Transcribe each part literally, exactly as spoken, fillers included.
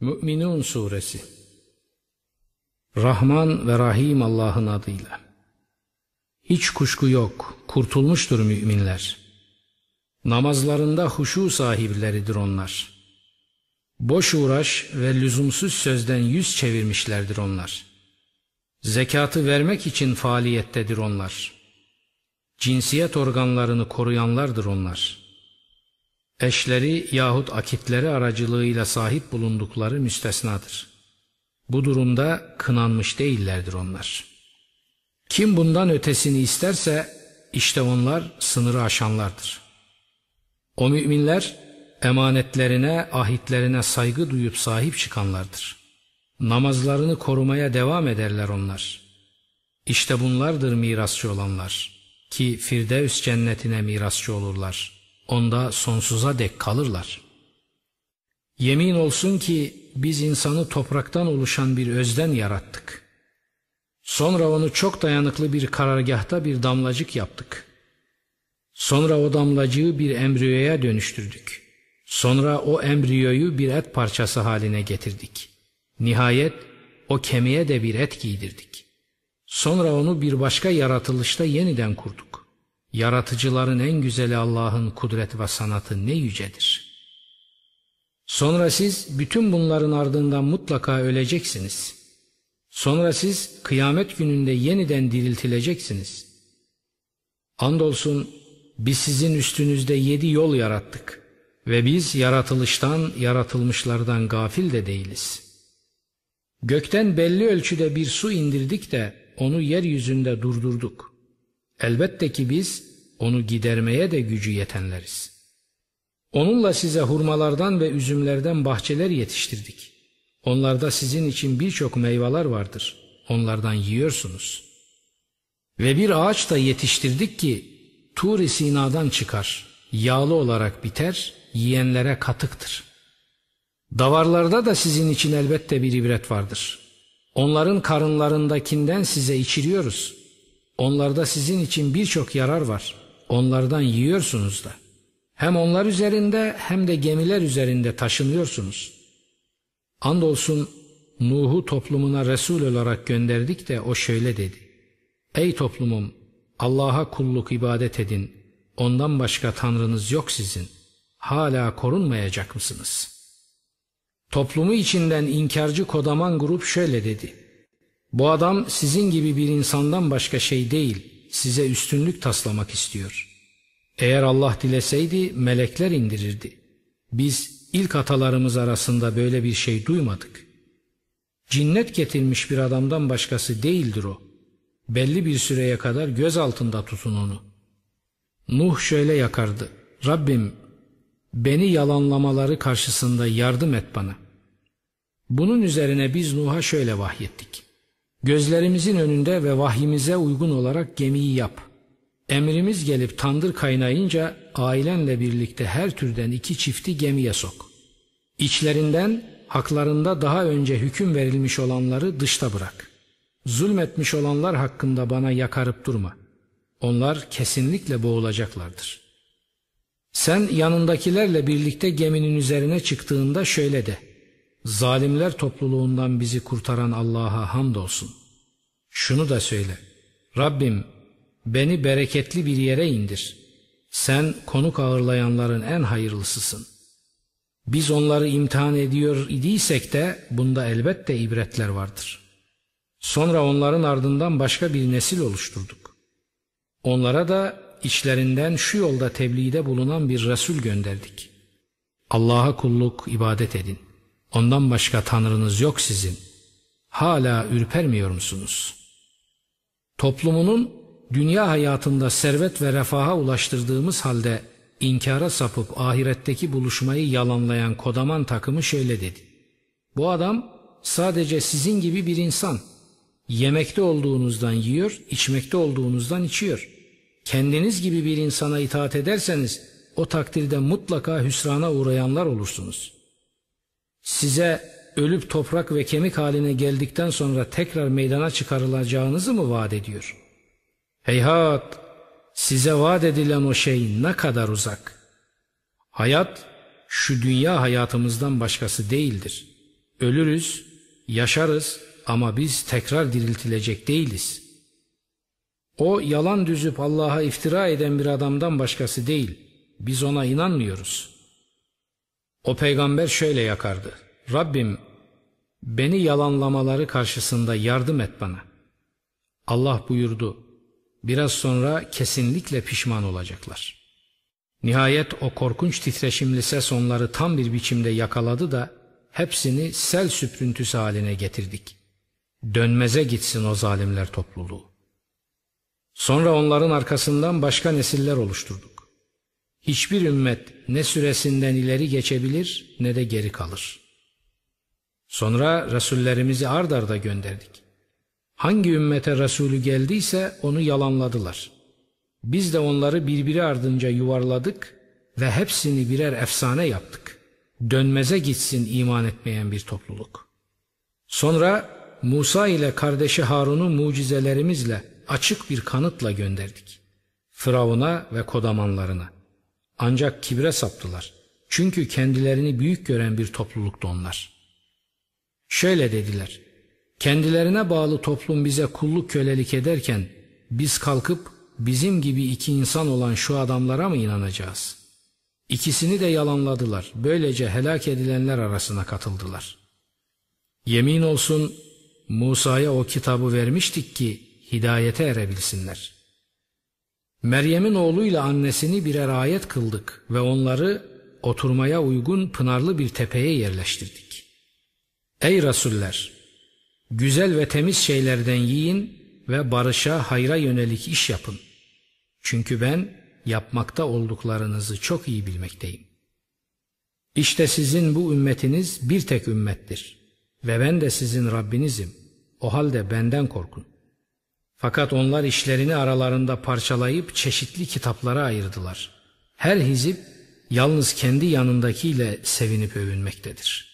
Mü'minun Suresi. Rahman ve Rahim Allah'ın adıyla. Hiç kuşku yok, kurtulmuştur müminler. Namazlarında huşu sahipleridir onlar. Boş uğraş ve lüzumsuz sözden yüz çevirmişlerdir onlar. Zekatı vermek için faaliyettedir onlar. Cinsiyet organlarını koruyanlardır onlar. Eşleri yahut akitleri aracılığıyla sahip bulundukları müstesnadır. Bu durumda kınanmış değillerdir onlar. Kim bundan ötesini isterse işte onlar sınırı aşanlardır. O müminler emanetlerine, ahitlerine saygı duyup sahip çıkanlardır. Namazlarını korumaya devam ederler onlar. İşte bunlardır mirasçı olanlar ki Firdevs cennetine mirasçı olurlar. Onda sonsuza dek kalırlar. Yemin olsun ki biz insanı topraktan oluşan bir özden yarattık. Sonra onu çok dayanıklı bir karargâhta bir damlacık yaptık. Sonra o damlacığı bir embriyoya dönüştürdük. Sonra o embriyoyu bir et parçası haline getirdik. Nihayet o kemiğe de bir et giydirdik. Sonra onu bir başka yaratılışta yeniden kurduk. Yaratıcıların en güzeli Allah'ın kudret ve sanatı ne yücedir. Sonra siz bütün bunların ardından mutlaka öleceksiniz. Sonra siz kıyamet gününde yeniden diriltileceksiniz. Andolsun biz sizin üstünüzde yedi yol yarattık ve biz yaratılıştan, yaratılmışlardan gafil de değiliz. Gökten belli ölçüde bir su indirdik de onu yeryüzünde durdurduk. Elbette ki biz onu gidermeye de gücü yetenleriz. Onunla size hurmalardan ve üzümlerden bahçeler yetiştirdik. Onlarda sizin için birçok meyveler vardır. Onlardan yiyorsunuz. Ve bir ağaç da yetiştirdik ki Tur-i Sina'dan çıkar. Yağlı olarak biter, yiyenlere katıktır. Davarlarda da sizin için elbette bir ibret vardır. Onların karınlarındakinden size içiriyoruz. Onlarda sizin için birçok yarar var. Onlardan yiyorsunuz da. Hem onlar üzerinde hem de gemiler üzerinde taşınıyorsunuz. Andolsun Nuh'u toplumuna Resul olarak gönderdik de o şöyle dedi. Ey toplumum, Allah'a kulluk ibadet edin. Ondan başka tanrınız yok sizin. Hala korunmayacak mısınız? Toplumu içinden inkarcı kodaman grup şöyle dedi. Bu adam sizin gibi bir insandan başka şey değil, size üstünlük taslamak istiyor. Eğer Allah dileseydi melekler indirirdi. Biz ilk atalarımız arasında böyle bir şey duymadık. Cinnet getirmiş bir adamdan başkası değildir o. Belli bir süreye kadar göz altında tutun onu. Nuh şöyle yakardı. Rabbim, beni yalanlamaları karşısında yardım et bana. Bunun üzerine biz Nuh'a şöyle vahyettik. Gözlerimizin önünde ve vahyimize uygun olarak gemiyi yap. Emrimiz gelip tandır kaynayınca ailenle birlikte her türden iki çifti gemiye sok. İçlerinden haklarında daha önce hüküm verilmiş olanları dışta bırak. Zulmetmiş olanlar hakkında bana yakarıp durma. Onlar kesinlikle boğulacaklardır. Sen yanındakilerle birlikte geminin üzerine çıktığında şöyle de. Zalimler topluluğundan bizi kurtaran Allah'a hamdolsun. Şunu da söyle. Rabbim, beni bereketli bir yere indir. Sen konuk ağırlayanların en hayırlısısın. Biz onları imtihan ediyor idiysek de bunda elbette ibretler vardır. Sonra onların ardından başka bir nesil oluşturduk. Onlara da içlerinden şu yolda tebliğde bulunan bir Resul gönderdik. Allah'a kulluk, ibadet edin. Ondan başka tanrınız yok sizin. Hala ürpermiyor musunuz? Toplumunun dünya hayatında servet ve refaha ulaştırdığımız halde inkara sapıp ahiretteki buluşmayı yalanlayan kodaman takımı şöyle dedi. Bu adam sadece sizin gibi bir insan. Yemekte olduğunuzdan yiyor, içmekte olduğunuzdan içiyor. Kendiniz gibi bir insana itaat ederseniz o takdirde mutlaka hüsrana uğrayanlar olursunuz. Size ölüp toprak ve kemik haline geldikten sonra tekrar meydana çıkarılacağınızı mı vaat ediyor? Heyhat! Size vaat edilen o şey ne kadar uzak! Hayat şu dünya hayatımızdan başkası değildir. ölürüz, yaşarız ama biz tekrar diriltilecek değiliz. O yalan düzüp Allah'a iftira eden bir adamdan başkası değil. Biz ona inanmıyoruz. O peygamber şöyle yakardı: Rabbim, beni yalanlamaları karşısında yardım et bana. Allah buyurdu: biraz sonra kesinlikle pişman olacaklar. Nihayet o korkunç titreşimli ses onları tam bir biçimde yakaladı da hepsini sel süprüntüsü haline getirdik. Dönmeze gitsin o zalimler topluluğu. Sonra onların arkasından başka nesiller oluşturduk. Hiçbir ümmet ne süresinden ileri geçebilir ne de geri kalır. Sonra Resullerimizi ard arda gönderdik. Hangi ümmete Resulü geldiyse onu yalanladılar. Biz de onları birbiri ardınca yuvarladık ve hepsini birer efsane yaptık. Dönmeze gitsin iman etmeyen bir topluluk. Sonra Musa ile kardeşi Harun'u mucizelerimizle, açık bir kanıtla gönderdik. Firavun'a ve kodamanlarına. Ancak kibre saptılar. Çünkü kendilerini büyük gören bir topluluktu onlar. Şöyle dediler: kendilerine bağlı toplum bize kulluk kölelik ederken biz kalkıp bizim gibi iki insan olan şu adamlara mı inanacağız? İkisini de yalanladılar. Böylece helak edilenler arasına katıldılar. Yemin olsun Musa'ya o kitabı vermiştik ki hidayete erebilsinler. Meryem'in oğluyla annesini birer ayet kıldık ve onları oturmaya uygun pınarlı bir tepeye yerleştirdik. Ey Resuller! Güzel ve temiz şeylerden yiyin ve barışa, hayra yönelik iş yapın. Çünkü ben yapmakta olduklarınızı çok iyi bilmekteyim. İşte sizin bu ümmetiniz bir tek ümmettir ve ben de sizin Rabbinizim. O halde benden korkun. Fakat onlar işlerini aralarında parçalayıp çeşitli kitaplara ayırdılar. Her hizip yalnız kendi yanındakiyle sevinip övünmektedir.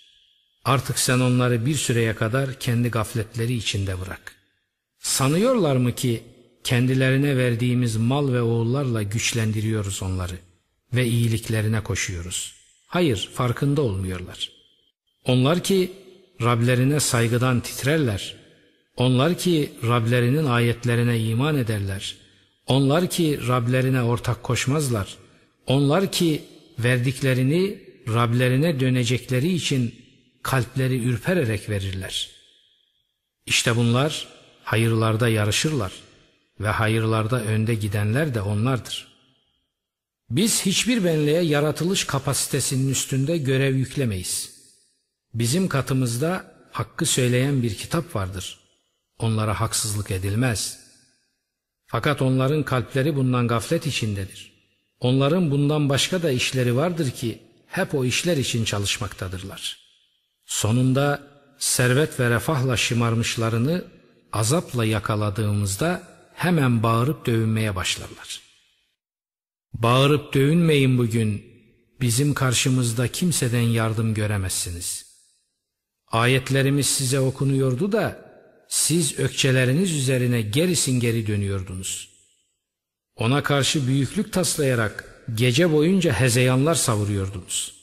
Artık sen onları bir süreye kadar kendi gafletleri içinde bırak. Sanıyorlar mı ki kendilerine verdiğimiz mal ve oğullarla güçlendiriyoruz onları ve iyiliklerine koşuyoruz? Hayır, farkında olmuyorlar. Onlar ki Rablerine saygıdan titrerler. Onlar ki Rablerinin ayetlerine iman ederler. Onlar ki Rablerine ortak koşmazlar. Onlar ki verdiklerini Rablerine dönecekleri için kalpleri ürpererek verirler. İşte bunlar hayırlarda yarışırlar ve hayırlarda önde gidenler de onlardır. Biz hiçbir benliğe yaratılış kapasitesinin üstünde görev yüklemeyiz. Bizim katımızda hakkı söyleyen bir kitap vardır. Onlara haksızlık edilmez. Fakat onların kalpleri bundan gaflet içindedir. Onların bundan başka da işleri vardır ki hep o işler için çalışmaktadırlar. Sonunda servet ve refahla şımarmışlarını azapla yakaladığımızda hemen bağırıp dövünmeye başlarlar. Bağırıp dövünmeyin bugün, bizim karşımızda kimseden yardım göremezsiniz. Ayetlerimiz size okunuyordu da siz ökçeleriniz üzerine gerisin geri dönüyordunuz. Ona karşı büyüklük taslayarak gece boyunca hezeyanlar savuruyordunuz.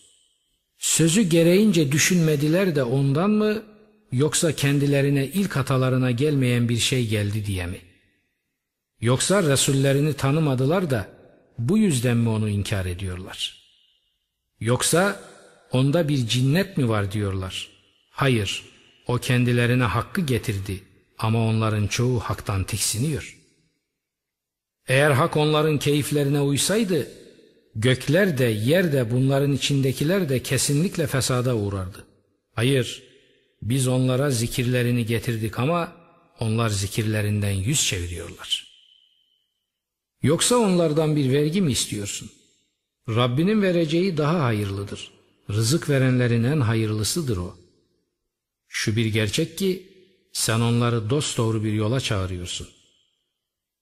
Sözü gereğince düşünmediler de ondan mı, yoksa kendilerine ilk atalarına gelmeyen bir şey geldi diye mi? Yoksa Resullerini tanımadılar da bu yüzden mi onu inkar ediyorlar? Yoksa onda bir cinnet mi var diyorlar? Hayır, o kendilerine hakkı getirdi ama onların çoğu haktan tiksiniyor. Eğer hak onların keyiflerine uysaydı, gökler de yer de bunların içindekiler de kesinlikle fesada uğrardı. Hayır, biz onlara zikirlerini getirdik ama onlar zikirlerinden yüz çeviriyorlar. Yoksa onlardan bir vergi mi istiyorsun? Rabbinin vereceği daha hayırlıdır. Rızık verenlerin en hayırlısıdır o. Şu bir gerçek ki sen onları dosdoğru bir yola çağırıyorsun.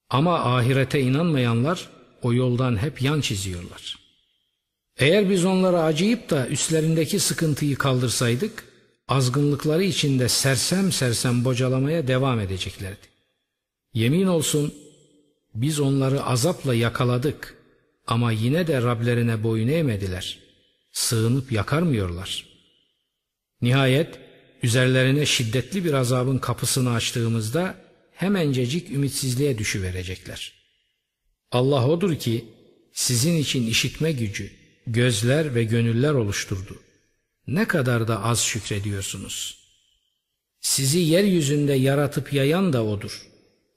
Ama ahirete inanmayanlar o yoldan hep yan çiziyorlar. Eğer biz onlara acıyıp da üstlerindeki sıkıntıyı kaldırsaydık, azgınlıkları içinde sersem sersem bocalamaya devam edeceklerdi. Yemin olsun biz onları azapla yakaladık ama yine de Rablerine boyun eğmediler. Sığınıp yakarmıyorlar. Nihayet üzerlerine şiddetli bir azabın kapısını açtığımızda hemencecik ümitsizliğe düşüverecekler. Allah odur ki sizin için işitme gücü, gözler ve gönüller oluşturdu. Ne kadar da az şükrediyorsunuz. Sizi yeryüzünde yaratıp yayan da odur.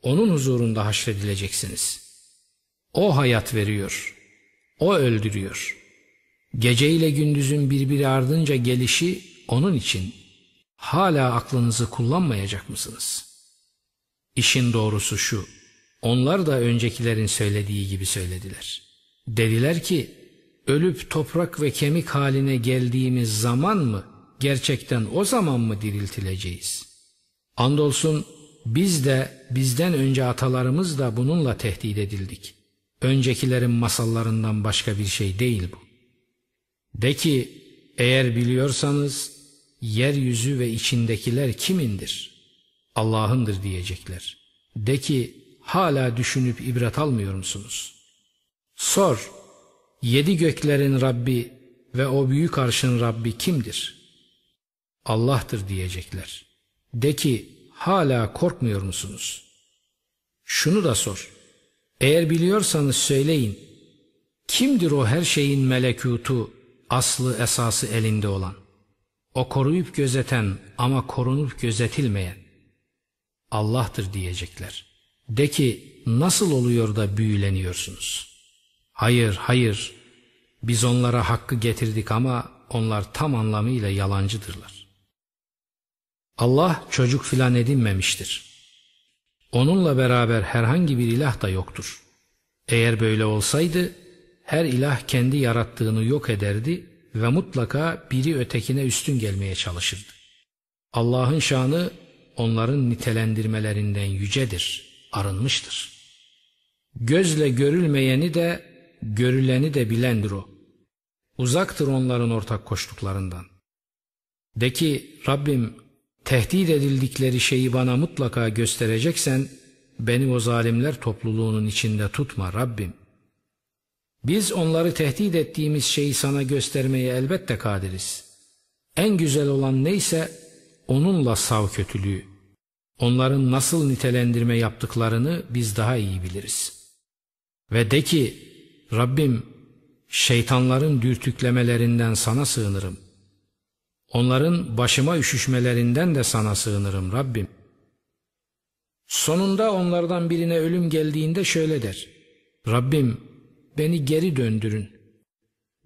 Onun huzurunda haşredileceksiniz. O hayat veriyor. O öldürüyor. Gece ile gündüzün birbiri ardınca gelişi onun için. Hala aklınızı kullanmayacak mısınız? İşin doğrusu şu. Onlar da öncekilerin söylediği gibi söylediler. Dediler ki, ölüp toprak ve kemik haline geldiğimiz zaman mı, gerçekten o zaman mı diriltileceğiz? Andolsun biz de, bizden önce atalarımız da bununla tehdit edildik. Öncekilerin masallarından başka bir şey değil bu. De ki, eğer biliyorsanız, yeryüzü ve içindekiler kimindir? Allah'ındır diyecekler. De ki, hala düşünüp ibret almıyor musunuz? Sor, yedi göklerin Rabbi ve o büyük arşın Rabbi kimdir? Allah'tır diyecekler. De ki, hala korkmuyor musunuz? Şunu da sor, eğer biliyorsanız söyleyin, kimdir o her şeyin melekutu, aslı esası elinde olan? O koruyup gözeten ama korunup gözetilmeyen Allah'tır diyecekler. De ki, nasıl oluyor da büyüleniyorsunuz? Hayır, hayır, biz onlara hakkı getirdik ama onlar tam anlamıyla yalancıdırlar. Allah çocuk filan edinmemiştir. Onunla beraber herhangi bir ilah da yoktur. Eğer böyle olsaydı, her ilah kendi yarattığını yok ederdi ve mutlaka biri ötekine üstün gelmeye çalışırdı. Allah'ın şanı onların nitelendirmelerinden yücedir, arınmıştır. Gözle görülmeyeni de, görüleni de bilendir o. Uzaktır onların ortak koştuklarından. De ki, Rabbim, tehdit edildikleri şeyi bana mutlaka göstereceksen, beni o zalimler topluluğunun içinde tutma Rabbim. Biz onları tehdit ettiğimiz şeyi sana göstermeye elbette kadiriz. En güzel olan neyse onunla sav kötülüğü. Onların nasıl nitelendirme yaptıklarını biz daha iyi biliriz. Ve de ki, Rabbim, şeytanların dürtüklemelerinden sana sığınırım. Onların başıma üşüşmelerinden de sana sığınırım Rabbim. Sonunda onlardan birine ölüm geldiğinde şöyle der: Rabbim, beni geri döndürün.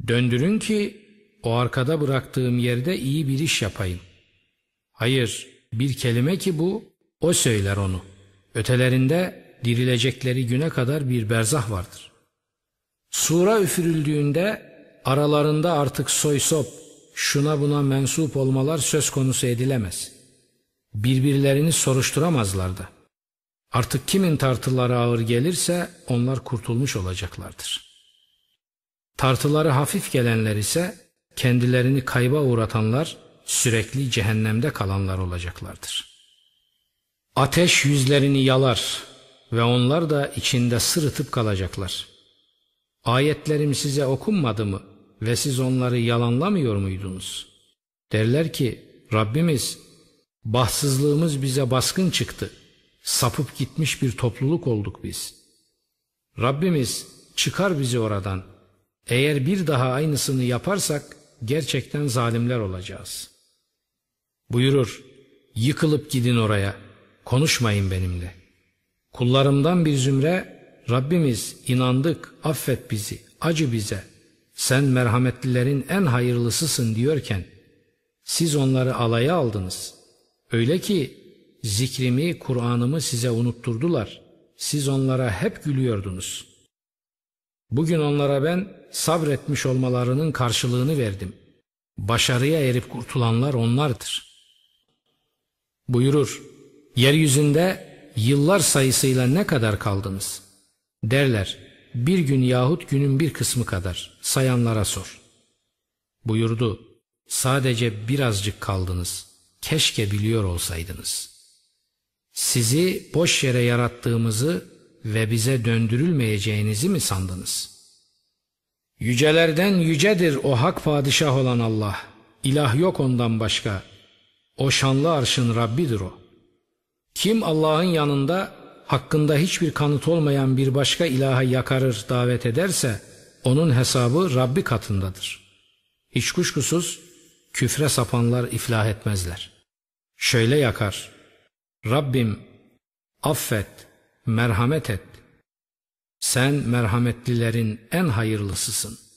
Döndürün ki o arkada bıraktığım yerde iyi bir iş yapayım. Hayır, bir kelime ki bu, o söyler onu. Ötelerinde dirilecekleri güne kadar bir berzah vardır. Sura üfürüldüğünde aralarında artık soy sop, şuna buna mensup olmalar söz konusu edilemez. Birbirlerini soruşturamazlar da. Artık kimin tartıları ağır gelirse onlar kurtulmuş olacaklardır. Tartıları hafif gelenler ise kendilerini kayba uğratanlar, sürekli cehennemde kalanlar olacaklardır. Ateş yüzlerini yalar ve onlar da içinde sırıtıp kalacaklar. Ayetlerim size okunmadı mı ve siz onları yalanlamıyor muydunuz? Derler ki, Rabbimiz, bahtsızlığımız bize baskın çıktı. Sapıp gitmiş bir topluluk olduk biz. Rabbimiz, çıkar bizi oradan. Eğer bir daha aynısını yaparsak gerçekten zalimler olacağız. Buyurur, yıkılıp gidin oraya, konuşmayın benimle. Kullarımdan bir zümre, Rabbimiz, inandık, affet bizi, acı bize, sen merhametlilerin en hayırlısısın diyorken, siz onları alaya aldınız. Öyle ki, zikrimi, Kur'an'ımı size unutturdular. Siz onlara hep gülüyordunuz. Bugün onlara ben sabretmiş olmalarının karşılığını verdim. Başarıya erip kurtulanlar onlardır. Buyurur, yeryüzünde yıllar sayısıyla ne kadar kaldınız? Derler, bir gün yahut günün bir kısmı kadar, sayanlara sor. Buyurdu, sadece birazcık kaldınız. Keşke biliyor olsaydınız. Sizi boş yere yarattığımızı ve bize döndürülmeyeceğinizi mi sandınız? Yücelerden yücedir o hak padişah olan Allah. İlah yok ondan başka. O şanlı arşın Rabbidir o. Kim Allah'ın yanında hakkında hiçbir kanıt olmayan bir başka ilaha yakarır, davet ederse onun hesabı Rabbi katındadır. Hiç kuşkusuz küfre sapanlar iflah etmezler. Şöyle yakar: Rabbim affet, merhamet et. Sen merhametlilerin en hayırlısısın.